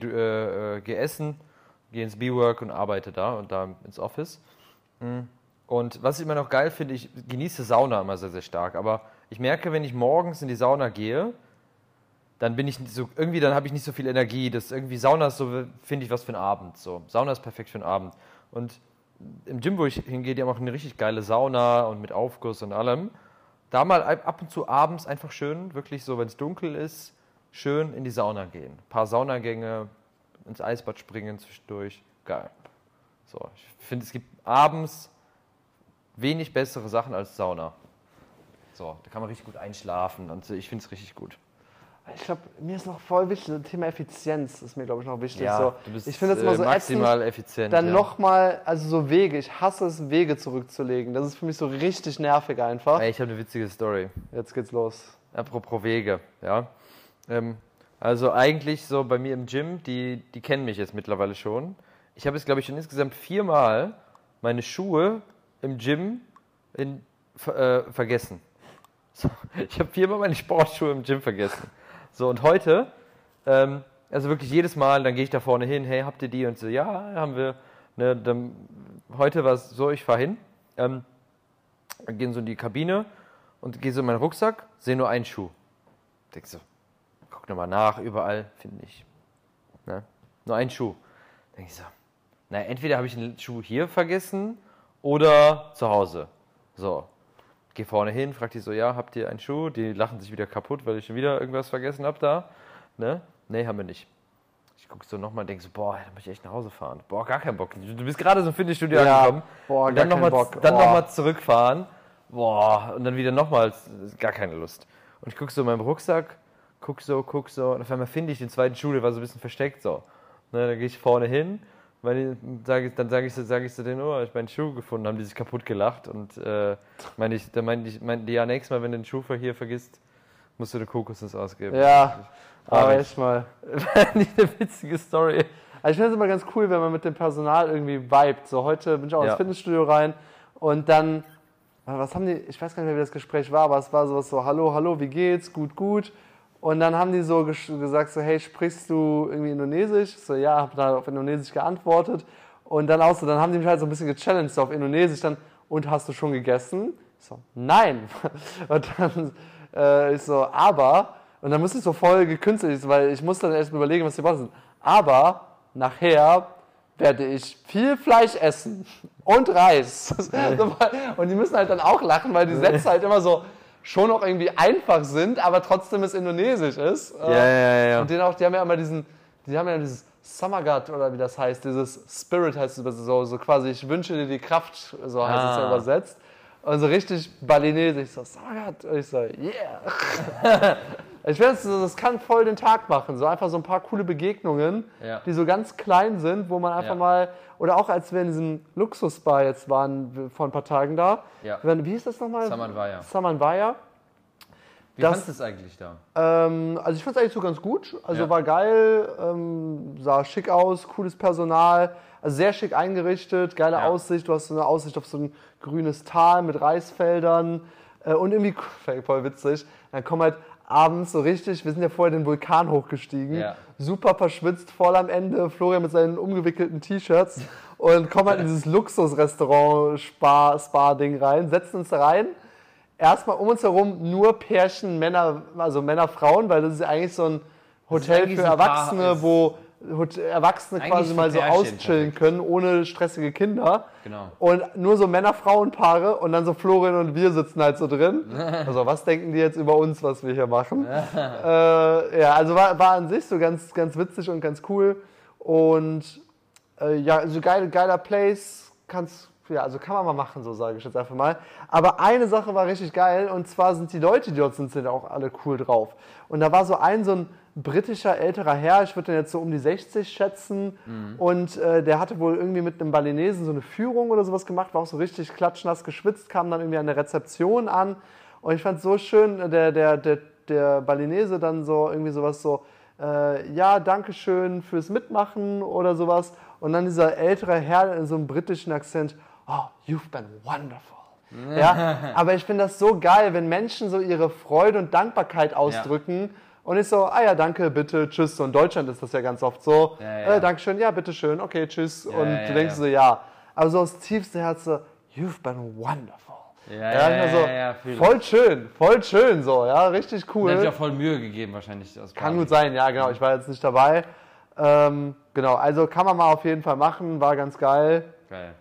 äh, geh essen, gehe ins B-Work und arbeite da und da ins Office. Und was ich immer noch geil finde, ich genieße Sauna immer sehr, sehr stark, aber ich merke, wenn ich morgens in die Sauna gehe, dann bin ich so, irgendwie, dann habe ich nicht so viel Energie, das irgendwie Sauna ist so, finde ich, was für einen Abend, so. Sauna ist perfekt für einen Abend und im Gym, wo ich hingehe, die haben auch eine richtig geile Sauna und mit Aufguss und allem. Da mal ab und zu abends einfach schön, wirklich so, wenn es dunkel ist, schön in die Sauna gehen. Ein paar Saunagänge, ins Eisbad springen zwischendurch. Geil. So, ich finde, es gibt abends wenig bessere Sachen als Sauna. So, da kann man richtig gut einschlafen und ich finde es richtig gut. Ich glaube, mir ist noch voll wichtig, das Thema Effizienz ist mir, glaube ich, noch wichtig. Ja, so, du bist ich das immer so maximal ätzend, effizient. Dann ja. nochmal, also so Wege, ich hasse es, Wege zurückzulegen. Das ist für mich so richtig nervig einfach. Ey, ich habe eine witzige Story. Jetzt geht's los. Apropos Wege, ja. Ähm, also eigentlich so bei mir im Gym, die, die kennen mich jetzt mittlerweile schon. Ich habe jetzt, glaube ich, schon insgesamt viermal meine Schuhe im Gym in, äh, vergessen. So, ich habe viermal meine Sportschuhe im Gym vergessen. So, und heute, ähm, also wirklich jedes Mal, dann gehe ich da vorne hin, hey, habt ihr die? Und so, ja, haben wir. Ne, dann, heute war es so, ich fahre hin, ähm, gehen so in die Kabine und gehe so in meinen Rucksack, sehe nur einen Schuh. Denk so, guck nochmal nach, überall, finde ich. Ne? Nur einen Schuh. Denk ich so, naja, entweder habe ich einen Schuh hier vergessen oder zu Hause. So. Gehe vorne hin, frag die so, ja, habt ihr einen Schuh? Die lachen sich wieder kaputt, weil ich schon wieder irgendwas vergessen habe da. Ne, nee, haben wir nicht. Ich gucke so nochmal und denke so, boah, da möchte ich echt nach Hause fahren. Boah, gar keinen Bock. Du bist gerade so im Fitnessstudio ja, angekommen. Boah, und dann nochmal dann noch mal zurückfahren. Boah, und dann wieder nochmals. Gar keine Lust. Und ich gucke so in meinem Rucksack, guck so, guck so. Und auf einmal finde ich den zweiten Schuh, der war so ein bisschen versteckt so. Ne, dann gehe ich vorne hin. Meine, sag, dann sage ich zu so, sag so denen, oh, ich habe meinen Schuh gefunden, haben die sich kaputt gelacht. Und äh, meine ich, dann meinte ich, meinte, ja, nächstes Mal, wenn du den Schuh hier vergisst, musst du eine Kokosnuss ausgeben. Ja, aber echt mal. Nicht eine witzige Story. Also ich finde es immer ganz cool, wenn man mit dem Personal irgendwie vibet. So heute bin ich auch ja. ins Fitnessstudio rein und dann, was haben die, ich weiß gar nicht mehr, wie das Gespräch war, aber es war sowas so, hallo, hallo, wie geht's, gut, gut. Und dann haben die so ges- gesagt, so, hey, sprichst du irgendwie Indonesisch? So, ja, habe da auf Indonesisch geantwortet. Und dann auch so, dann haben die mich halt so ein bisschen gechallenged so auf Indonesisch. Dann, und hast du schon gegessen? So, nein. Und dann äh, ich so, aber, und dann musste ich so voll gekünstelt, weil ich musste dann erst mal überlegen, was die Worte sind. Aber nachher werde ich viel Fleisch essen und Reis. Und die müssen halt dann auch lachen, weil die Sätze halt immer so, schon noch irgendwie einfach sind, aber trotzdem es indonesisch ist. Ja, ja, ja. Und denen auch, die haben ja immer diesen, die haben ja dieses Samagat oder wie das heißt, dieses Spirit heißt es so, so quasi, ich wünsche dir die Kraft, so heißt ah. es ja übersetzt. Und so richtig balinesisch, so Samagat. Und ich so, yeah. Ich weiß, das kann voll den Tag machen, so einfach so ein paar coole Begegnungen, ja. die so ganz klein sind, wo man einfach ja. mal, oder auch als wir in diesem Luxusbar jetzt waren, vor ein paar Tagen da, ja. wenn, wie hieß das nochmal? Samanwaya. Samanwaya. Wie fandest du es eigentlich da? Ähm, also ich fand es eigentlich so ganz gut, also ja. war geil, ähm, sah schick aus, cooles Personal, also sehr schick eingerichtet, geile ja. Aussicht, du hast so eine Aussicht auf so ein grünes Tal mit Reisfeldern äh, und irgendwie, voll witzig, dann kommen halt abends so richtig, wir sind ja vorher den Vulkan hochgestiegen, ja. super verschwitzt, voll am Ende, Florian mit seinen umgewickelten T-Shirts und kommen halt in dieses Luxusrestaurant Spa, Spa-Ding rein, setzen uns da rein, erstmal um uns herum nur Pärchen, Männer, also Männer, Frauen, weil das ist ja eigentlich so ein Hotel für Erwachsene, wo Erwachsene quasi mal so Pärchen auschillen können, ohne stressige Kinder. Genau. Und nur so Männer-Frauen-Paare und dann so Florian und wir sitzen halt so drin. Also was denken die jetzt über uns, was wir hier machen? äh, ja, also war, war an sich so ganz, ganz witzig und ganz cool. Und äh, ja, so geil, geiler Place, kannst, ja, also kann man mal machen, so sage ich jetzt einfach mal. Aber eine Sache war richtig geil und zwar sind die Leute, die dort sind, sind auch alle cool drauf. Und da war so ein, so ein britischer älterer Herr, ich würde den jetzt so um die sechzig schätzen mhm. und äh, der hatte wohl irgendwie mit einem Balinesen so eine Führung oder sowas gemacht, war auch so richtig klatschnass geschwitzt, kam dann irgendwie an der Rezeption an und ich fand es so schön, der, der, der, der Balinese dann so irgendwie sowas so, äh, ja, danke schön fürs Mitmachen oder sowas und dann dieser ältere Herr in so einem britischen Akzent, oh, you've been wonderful. Ja, aber ich finde das so geil, wenn Menschen so ihre Freude und Dankbarkeit ausdrücken, ja. Und ich so, ah ja, danke, bitte, tschüss. So in Deutschland ist das ja ganz oft so. Ja, ja. Äh, Dankeschön, ja, bitteschön, okay, tschüss. Ja, und ja, du denkst ja. so, ja. Aber so aus tiefstem Herzen, you've been wonderful. Ja, ja, ja, so, ja, ja voll schön, voll schön so, ja, richtig cool. Hat sich auch voll Mühe gegeben wahrscheinlich. Aus kann gut sein, ja, genau, ich war jetzt nicht dabei. Ähm, genau, also kann man mal auf jeden Fall machen, war ganz geil. Geil.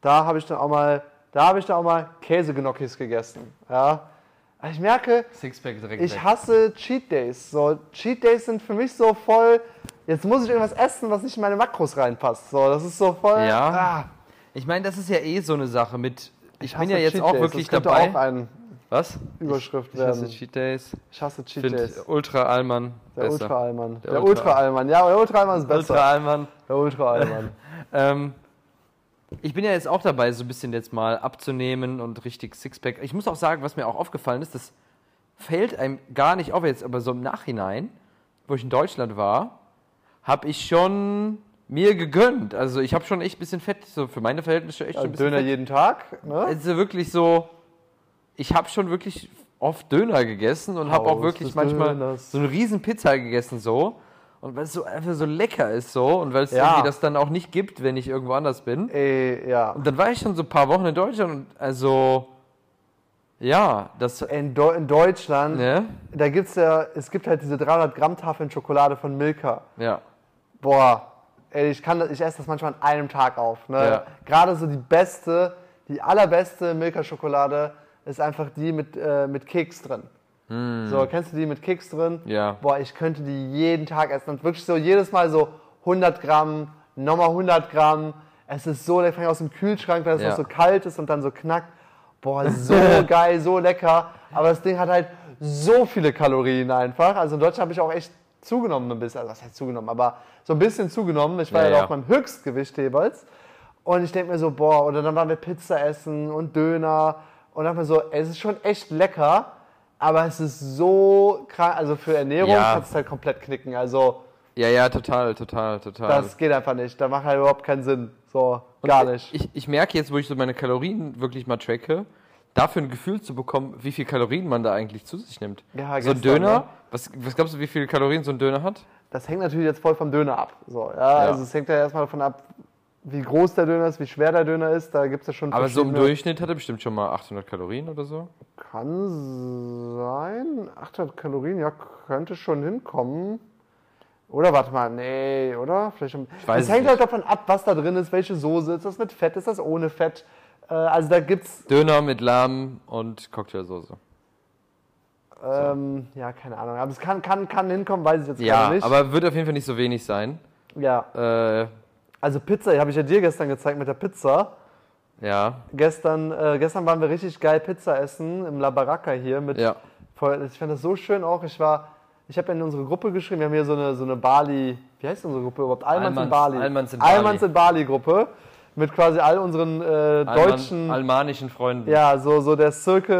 Da habe ich dann auch mal, da habe ich dann auch mal Käsegnocchis gegessen, ja. Ich merke, Sixpack direkt ich hasse Cheat Days. So, Cheat Days sind für mich so voll, jetzt muss ich irgendwas essen, was nicht in meine Makros reinpasst. So, das ist so voll... Ja, ah. ich meine, das ist ja eh so eine Sache mit... Ich, ich bin ja jetzt Cheat auch Days. Wirklich das dabei. Auch ein was? Überschrift ich, ich werden. Ich hasse Cheat Days. Ich hasse Cheat Find Days. Ultra Alman der besser. Ultra Alman. Der, der Ultra Alman. Ja, der Ultra Alman ist besser. Ultra Alman. Der Ultra Alman. ähm... Ich bin ja jetzt auch dabei, so ein bisschen jetzt mal abzunehmen und richtig Sixpack. Ich muss auch sagen, was mir auch aufgefallen ist, das fällt einem gar nicht auf jetzt, aber so im Nachhinein, wo ich in Deutschland war, habe ich schon mir gegönnt. Also ich habe schon echt ein bisschen Fett, so für meine Verhältnisse echt ja, schon ein bisschen Döner Fett. Jeden Tag, ne? Also wirklich so, ich habe schon wirklich oft Döner gegessen und oh, habe auch wirklich manchmal Döners. So eine riesen Pizza gegessen so. Und weil es so einfach so lecker ist so und weil es ja. irgendwie das dann auch nicht gibt, wenn ich irgendwo anders bin. Ey, ja. Und dann war ich schon so ein paar Wochen in Deutschland und also, ja. das In, Do- in Deutschland, ne? Da gibt's ja, es gibt halt diese dreihundert Gramm Tafeln Schokolade von Milka. Ja. Boah, ey, ich kann das, ich esse das manchmal an einem Tag auf, ne? Ja. Gerade so die beste, die allerbeste Milka Schokolade ist einfach die mit, äh, mit Keks drin. Mm. So, kennst du die mit Keks drin? Ja. Boah, ich könnte die jeden Tag essen. Und wirklich so jedes Mal so hundert Gramm, nochmal hundert Gramm. Es ist so lecker, aus dem Kühlschrank, weil es ja. noch so kalt ist und dann so knackt. Boah, so geil, so lecker. Aber das Ding hat halt so viele Kalorien einfach. Also in Deutschland habe ich auch echt zugenommen ein bisschen. Also was heißt zugenommen? Aber so ein bisschen zugenommen. Ich war ja, ja, ja. auf meinem Höchstgewicht jeweils. Und ich denke mir so, boah, oder dann waren wir Pizza essen und Döner. Und dann dachte ich mir so, ey, es ist schon echt lecker. Aber es ist so krank, also für Ernährung ja. kannst du halt komplett knicken, also... Ja, ja, total, total, total. Das geht einfach nicht, da macht halt überhaupt keinen Sinn, so, und gar nicht. Ich, ich merke jetzt, wo ich so meine Kalorien wirklich mal tracke, dafür ein Gefühl zu bekommen, wie viel Kalorien man da eigentlich zu sich nimmt. Ja, so ein Döner, ja. was, was glaubst du, wie viele Kalorien so ein Döner hat? Das hängt natürlich jetzt voll vom Döner ab, so, ja, ja. also es hängt ja erstmal davon ab, wie groß der Döner ist, wie schwer der Döner ist, da gibt es ja schon... Aber so im Durchschnitt hat er bestimmt schon mal achthundert Kalorien oder so? Kann sein. achthundert Kalorien, ja, könnte schon hinkommen. Oder warte mal, nee, oder? Vielleicht schon. Ich weiß es hängt nicht. Halt davon ab, was da drin ist, welche Soße, ist das mit Fett, ist das ohne Fett? Also da gibt's... Döner mit Lamm und Cocktailsoße. Ähm, so. Ja, keine Ahnung. Aber es kann, kann, kann hinkommen, weiß ich jetzt ja, gar nicht. Ja, aber wird auf jeden Fall nicht so wenig sein. Ja. Äh... Also Pizza, habe ich ja dir gestern gezeigt mit der Pizza. Ja. Gestern, äh, gestern waren wir richtig geil Pizza essen im La Baraka hier. Mit ja. voll, ich fand das so schön auch. Ich war, ich habe in unsere Gruppe geschrieben, wir haben hier so eine, so eine Bali, wie heißt unsere Gruppe überhaupt? Almans in Bali. Almans in Bali. Almans in Bali Gruppe. Mit quasi all unseren äh, deutschen... Alman, almanischen Freunden. Ja, so, so der Circle,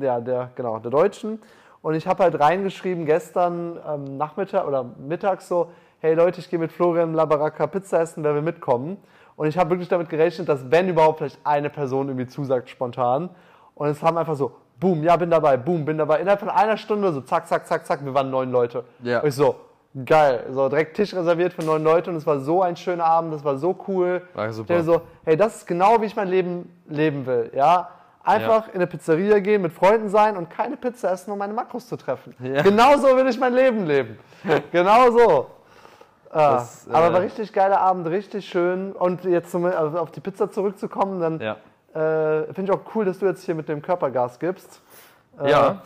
äh, ja, der, genau, der Deutschen. Und ich habe halt reingeschrieben gestern ähm, Nachmittag oder mittags so, hey Leute, ich gehe mit Florian La Baraka Pizza essen, wer will mitkommen? Und ich habe wirklich damit gerechnet, dass wenn überhaupt vielleicht eine Person irgendwie zusagt spontan. Und es haben einfach so, boom, ja, bin dabei, boom, bin dabei. Innerhalb von einer Stunde so zack, zack, zack, zack, wir waren neun Leute. Ja. Und ich so, geil, so direkt Tisch reserviert für neun Leute und es war so ein schöner Abend, das war so cool. War super. Ich dachte so, hey, das ist genau, wie ich mein Leben leben will, ja. Einfach ja. in eine Pizzeria gehen, mit Freunden sein und keine Pizza essen, um meine Makros zu treffen. Ja. Genau so will ich mein Leben leben. Genau so. Ah, das, äh, aber war richtig geiler Abend, richtig schön. Und jetzt zum, also auf die Pizza zurückzukommen, dann ja. äh, finde ich auch cool, dass du jetzt hier mit dem Körpergas gibst. Äh, ja,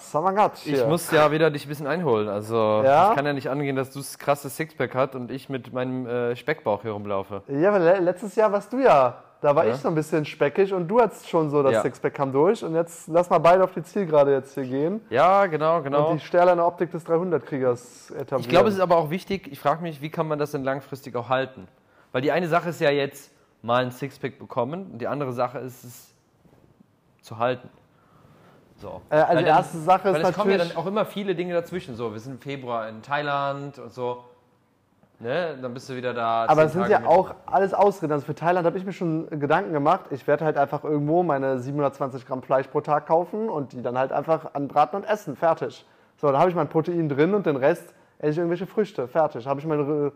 ich muss ja wieder dich ein bisschen einholen. Also ja? Ich kann ja nicht angehen, dass du das krasse Sixpack hast und ich mit meinem äh, Speckbauch hier rumlaufe. Ja, aber le- letztes Jahr warst du ja, da war ja. ich so ein bisschen speckig und du hattest schon so, das ja. Sixpack kam durch. Und jetzt lass mal beide auf die Zielgerade jetzt hier gehen. Ja, genau, genau. Und die Sterleiner Optik des dreihundert-Kriegers etablieren. Ich glaube, es ist aber auch wichtig, ich frage mich, wie kann man das denn langfristig auch halten? Weil die eine Sache ist ja jetzt, mal ein Sixpack bekommen und die andere Sache ist es, zu halten. So. Äh, also weil die erste dann, Sache ist natürlich... es kommen ja dann auch immer viele Dinge dazwischen. So, wir sind im Februar in Thailand und so. Ne? Dann bist du wieder da. Aber es sind Tage ja auch alles Ausreden. Also für Thailand habe ich mir schon Gedanken gemacht. Ich werde halt einfach irgendwo meine siebenhundertzwanzig Gramm Fleisch pro Tag kaufen und die dann halt einfach anbraten und essen. Fertig. So, dann habe ich mein Protein drin und den Rest esse ich irgendwelche Früchte. Fertig. Habe ich meine,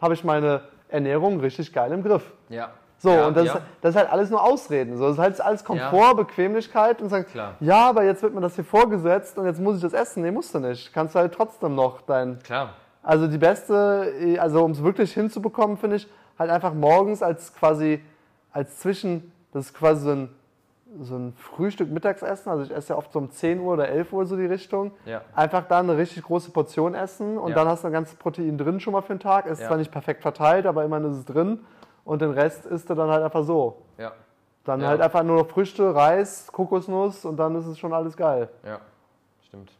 habe ich meine Ernährung richtig geil im Griff. Ja. So, ja, und das, ja. ist, das ist halt alles nur Ausreden. So, das ist halt alles Komfort, ja. Bequemlichkeit und sagen, klar. ja, aber jetzt wird mir das hier vorgesetzt und jetzt muss ich das essen. Nee, musst du nicht. Kannst du halt trotzdem noch dein... Klar. Also die beste, also um es wirklich hinzubekommen, finde ich, halt einfach morgens als quasi, als zwischen, das ist quasi so ein, so ein Frühstück, Mittagsessen, also ich esse ja oft so um zehn Uhr oder elf Uhr so die Richtung, ja. einfach da eine richtig große Portion essen und ja. dann hast du ein ganzes Protein drin schon mal für den Tag, ist ja. zwar nicht perfekt verteilt, aber immerhin ist es drin. Und den Rest isst du dann halt einfach so. Ja. Dann ja. halt einfach nur noch Früchte, Reis, Kokosnuss und dann ist es schon alles geil. Ja, stimmt.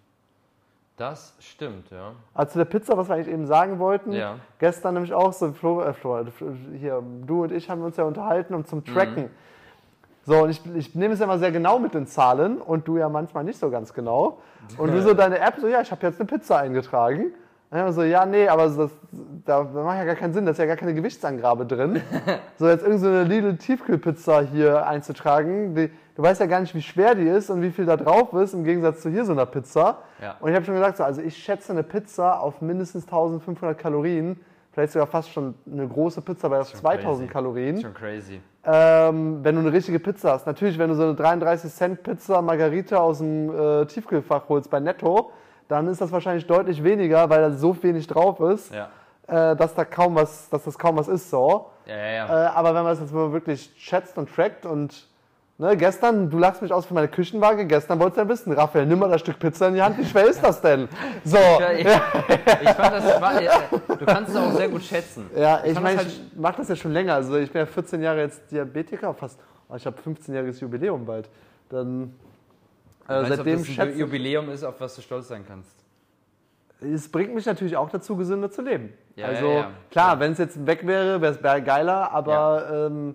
Das stimmt, ja. Also zu der Pizza, was wir eigentlich eben sagen wollten. Ja. Gestern nämlich auch so, Flo, äh, Flo, hier, du und ich haben uns ja unterhalten um zum Tracken. Mhm. So, und ich, ich nehme es ja immer sehr genau mit den Zahlen und du ja manchmal nicht so ganz genau. Und du so deine App, so ja, ich habe jetzt eine Pizza eingetragen. Ja, so, ja, nee, aber das, da macht ja gar keinen Sinn, da ist ja gar keine Gewichtsangabe drin. So jetzt irgend so eine Lidl-Tiefkühlpizza hier einzutragen, die, du weißt ja gar nicht, wie schwer die ist und wie viel da drauf ist, im Gegensatz zu hier so einer Pizza. Ja. Und ich habe schon gesagt, so, also ich schätze eine Pizza auf mindestens eintausendfünfhundert Kalorien, vielleicht sogar fast schon eine große Pizza bei zweitausend Kalorien. Schon crazy. Ähm, wenn du eine richtige Pizza hast. Natürlich, wenn du so eine dreiunddreißig Cent Pizza Margarita aus dem äh, Tiefkühlfach holst bei Netto, dann ist das wahrscheinlich deutlich weniger, weil da so wenig drauf ist, ja. äh, dass, da kaum was, dass das kaum was ist. So. Ja, ja, ja. Äh, aber wenn man das jetzt wirklich schätzt und trackt und Ne, gestern, du lachst mich aus für meine Küchenwaage, gestern wolltest du ja wissen, Raphael, nimm mal das Stück Pizza in die Hand, wie schwer ist das denn? So. Ich, ich, ich fand das, du kannst es auch sehr gut schätzen. Ja, ich, ich meine, halt, ich mache das ja schon länger, also ich bin ja vierzehn Jahre jetzt Diabetiker, fast, oh, ich habe fünfzehnjähriges Jubiläum bald. Dann, äh, weißt, seitdem ob das ein Jubiläum ist, auf was du stolz sein kannst. Es bringt mich natürlich auch dazu, gesünder zu leben. Ja, also ja, ja. Klar, wenn es jetzt weg wäre, wäre es geiler, aber ja. ähm,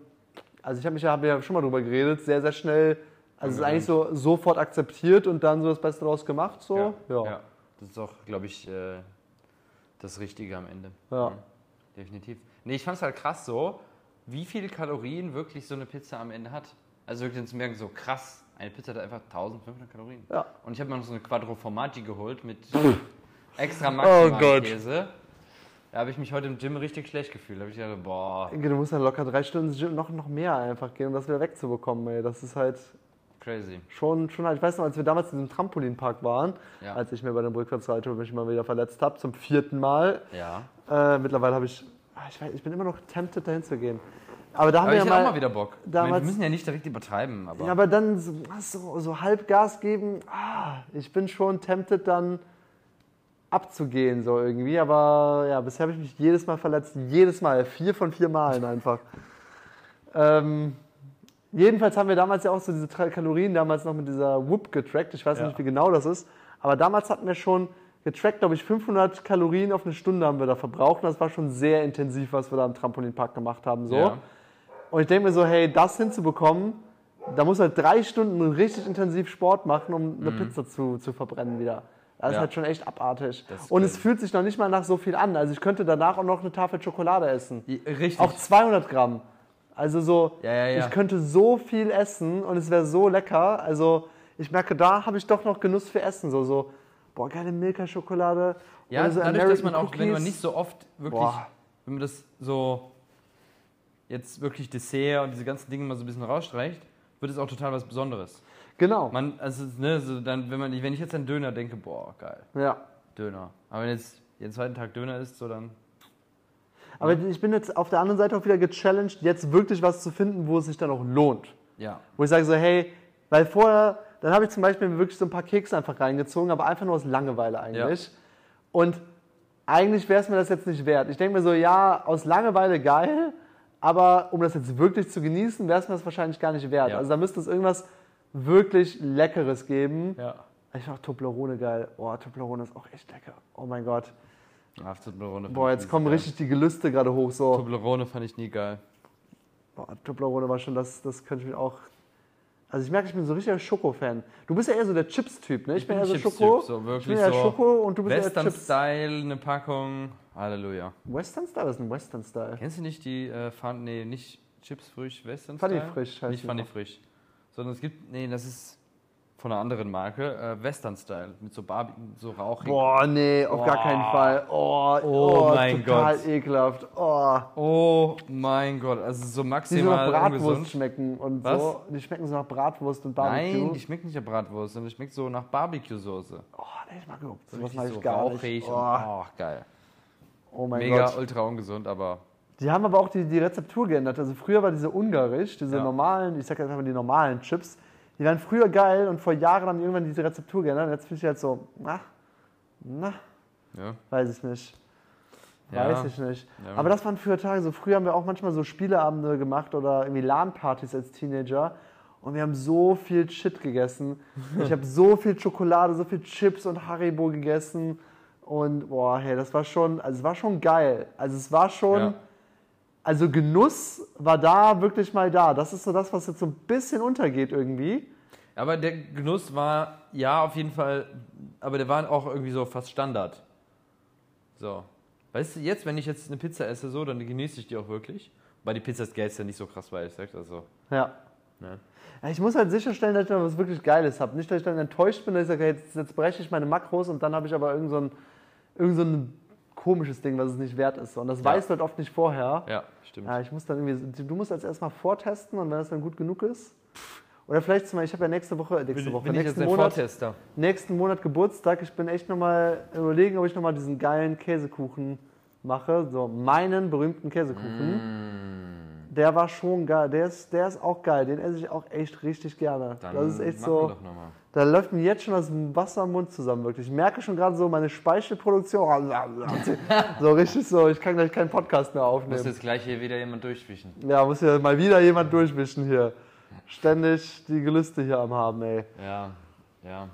also ich habe mich ja, hab ja schon mal drüber geredet, sehr, sehr schnell, also es ist eigentlich so sofort akzeptiert und dann so das Beste draus gemacht. So. Ja, ja. ja, das ist auch, glaube ich, äh, das Richtige am Ende. Ja. Mhm. Definitiv. Nee, ich fand es halt krass so, wie viele Kalorien wirklich so eine Pizza am Ende hat. Also wirklich zu merken, so krass, eine Pizza hat einfach eintausendfünfhundert Kalorien. Ja. Und ich habe mir noch so eine Quattro Formaggi geholt mit... Extra Maximalkäse. Oh, da habe ich mich heute im Gym richtig schlecht gefühlt. Da habe ich gedacht, boah. Du musst dann locker drei Stunden ins Gym noch, noch mehr einfach gehen, um das wieder wegzubekommen. Ey. Das ist halt... Crazy. Schon, schon halt. Ich weiß noch, als wir damals in diesem Trampolinpark waren, ja. als ich mir bei dem Rückwärtsreiter mich mal wieder verletzt habe, zum vierten Mal. Ja. Äh, mittlerweile habe ich... Ich weiß, ich bin immer noch tempted, dahin zu gehen. Aber da haben aber wir ich ja mal, auch mal wieder Bock. Damals, wir müssen ja nicht direkt übertreiben. Aber, ja, aber dann so, so, so halb Gas geben. Ah, ich bin schon tempted, dann... abzugehen so irgendwie, aber ja, bisher habe ich mich jedes Mal verletzt, jedes Mal, vier von vier Malen einfach. ähm, jedenfalls haben wir damals ja auch so diese Kalorien damals noch mit dieser Whoop getrackt, ich weiß ja. nicht, wie genau das ist, aber damals hatten wir schon getrackt, glaube ich, fünfhundert Kalorien auf eine Stunde haben wir da verbraucht und das war schon sehr intensiv, was wir da im Trampolinpark gemacht haben. So. Ja. Und ich denke mir so, hey, das hinzubekommen, da muss halt drei Stunden richtig intensiv Sport machen, um eine mhm. Pizza zu, zu verbrennen wieder. Das ja. ist halt schon echt abartig. Und es fühlt sich noch nicht mal nach so viel an. Also ich könnte danach auch noch eine Tafel Schokolade essen. Richtig. Auch zweihundert Gramm. Also so, ja, ja, ja. ich könnte so viel essen und es wäre so lecker. Also ich merke, da habe ich doch noch Genuss für Essen. So, so boah, geile Milka-Schokolade. Ja, dadurch, American dass man auch, Cookies. Wenn man nicht so oft wirklich, boah. wenn man das so jetzt wirklich Dessert und diese ganzen Dinge mal so ein bisschen rausstreicht, wird es auch total was Besonderes. Genau. Man, also, ne, so dann, wenn, man, wenn ich jetzt an Döner denke, boah, geil. Ja. Döner. Aber wenn jetzt jeden zweiten Tag Döner isst, so dann... Aber ja. ich bin jetzt auf der anderen Seite auch wieder gechallenged, jetzt wirklich was zu finden, wo es sich dann auch lohnt. Ja. Wo ich sage so, hey, weil vorher, dann habe ich zum Beispiel wirklich so ein paar Kekse einfach reingezogen, aber einfach nur aus Langeweile eigentlich. Ja. Und eigentlich wäre es mir das jetzt nicht wert. Ich denke mir so, ja, aus Langeweile geil, aber um das jetzt wirklich zu genießen, wäre es mir das wahrscheinlich gar nicht wert. Ja. Also da müsste es irgendwas... wirklich Leckeres geben. Ja. Ich finde auch Toblerone geil. Oh, Toblerone ist auch echt lecker. Oh mein Gott. Ach, Toblerone. Boah, jetzt kommen richtig die Gelüste gerade hoch. So. Toblerone fand ich nie geil. Boah, Toblerone war schon, das, das könnte ich mir auch... Also ich merke, ich bin so richtiger Schoko-Fan. Du bist ja eher so der Chips-Typ, ne? Ich, ich bin eher so Schoko. So, wirklich ich bin eher so Schoko und du bist eher Chips. Western Style, eine Packung. Halleluja. Western Style? Was ist ein Western Style? Kennst du nicht die... Äh, Fun, nee, nicht Chips frisch, Western Style? Funny frisch heißt nicht Funny frisch. Sondern es gibt, nee, das ist von einer anderen Marke, äh, Western Style, mit so Barbecue, so rauchig. Boah, nee, auf oh. gar keinen Fall. Oh, oh, oh mein total Gott. Ekelhaft. Oh. oh mein Gott, also so maximal die so nach Bratwurst ungesund. Schmecken und was? So, die schmecken so nach Bratwurst und Barbecue. Nein, die schmecken nicht nach Bratwurst, sondern die schmecken so nach Barbecue-Soße. Oh, nee, ich mag überhaupt sowas mag ich so gar nicht. Oh. Und, oh, geil. Oh mein Mega, Gott. Mega ultra ungesund, aber... Die haben aber auch die, die Rezeptur geändert. Also früher war diese ungarisch, diese ja. normalen, ich sag jetzt einfach die normalen Chips, die waren früher geil und vor Jahren haben die irgendwann diese Rezeptur geändert. Und jetzt finde ich halt so, na, na, ja. weiß ich nicht. Weiß ja. ich nicht. Ja. Aber das waren früher Tage. So früher haben wir auch manchmal so Spieleabende gemacht oder irgendwie LAN-Partys als Teenager. Und wir haben so viel Shit gegessen. Ich habe so viel Schokolade, so viel Chips und Haribo gegessen. Und boah, hey, das war schon, also es war schon geil. Also es war schon... Ja. Also Genuss war da wirklich mal da. Das ist so das, was jetzt so ein bisschen untergeht irgendwie. Aber der Genuss war, ja, auf jeden Fall, aber der war auch irgendwie so fast Standard. So. Weißt du, jetzt, wenn ich jetzt eine Pizza esse, so, dann genieße ich die auch wirklich. Weil die Pizza ist geil, ist ja nicht so krass, weil ich sage das so. Ja. Ne? Ja. Ich muss halt sicherstellen, dass ich was wirklich Geiles habe. Nicht, dass ich dann enttäuscht bin, dass ich sage, jetzt, jetzt breche ich meine Makros und dann habe ich aber irgend so ein, irgend so ein komisches Ding, was es nicht wert ist. Und das ja. weißt du halt oft nicht vorher. Ja, stimmt. Ja, ich muss dann irgendwie, du musst als erstmal vortesten und wenn das dann gut genug ist. Oder vielleicht zum Beispiel, ich habe ja nächste Woche, nächste bin, Woche, bin nächsten, ich jetzt Monat, Vortester. nächsten Monat Geburtstag. Ich bin echt nochmal überlegen, ob ich nochmal diesen geilen Käsekuchen mache. So meinen berühmten Käsekuchen. Mm. Der war schon geil. Der ist, der ist auch geil. Den esse ich auch echt richtig gerne. Dann das ist echt so. Doch noch mal. Da läuft mir jetzt schon das Wasser im Mund zusammen, wirklich. Ich merke schon gerade so meine Speichelproduktion. So richtig so. Ich kann gleich keinen Podcast mehr aufnehmen. Muss jetzt gleich hier wieder jemand durchwischen. Ja, muss ja mal wieder jemand durchwischen hier. Ständig die Gelüste hier am Haben, ey. Ja, ja.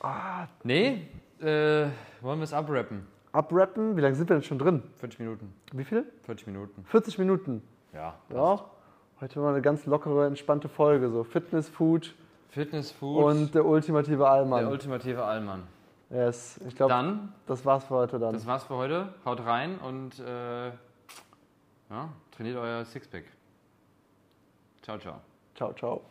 Ah, nee, äh, wollen wir es abrappen? Abrappen? Wie lange sind wir denn schon drin? vierzig Minuten. Wie viel? vierzig Minuten. vierzig Minuten? Ja. Ja. Heute mal eine ganz lockere, entspannte Folge. So Fitness, Food. Fitness, Food. Und der ultimative Alman. Der ultimative Alman. Yes. Ich glaube, dann, das war's für heute dann. Das war's für heute. Haut rein und äh, ja, trainiert euer Sixpack. Ciao, ciao. Ciao, ciao.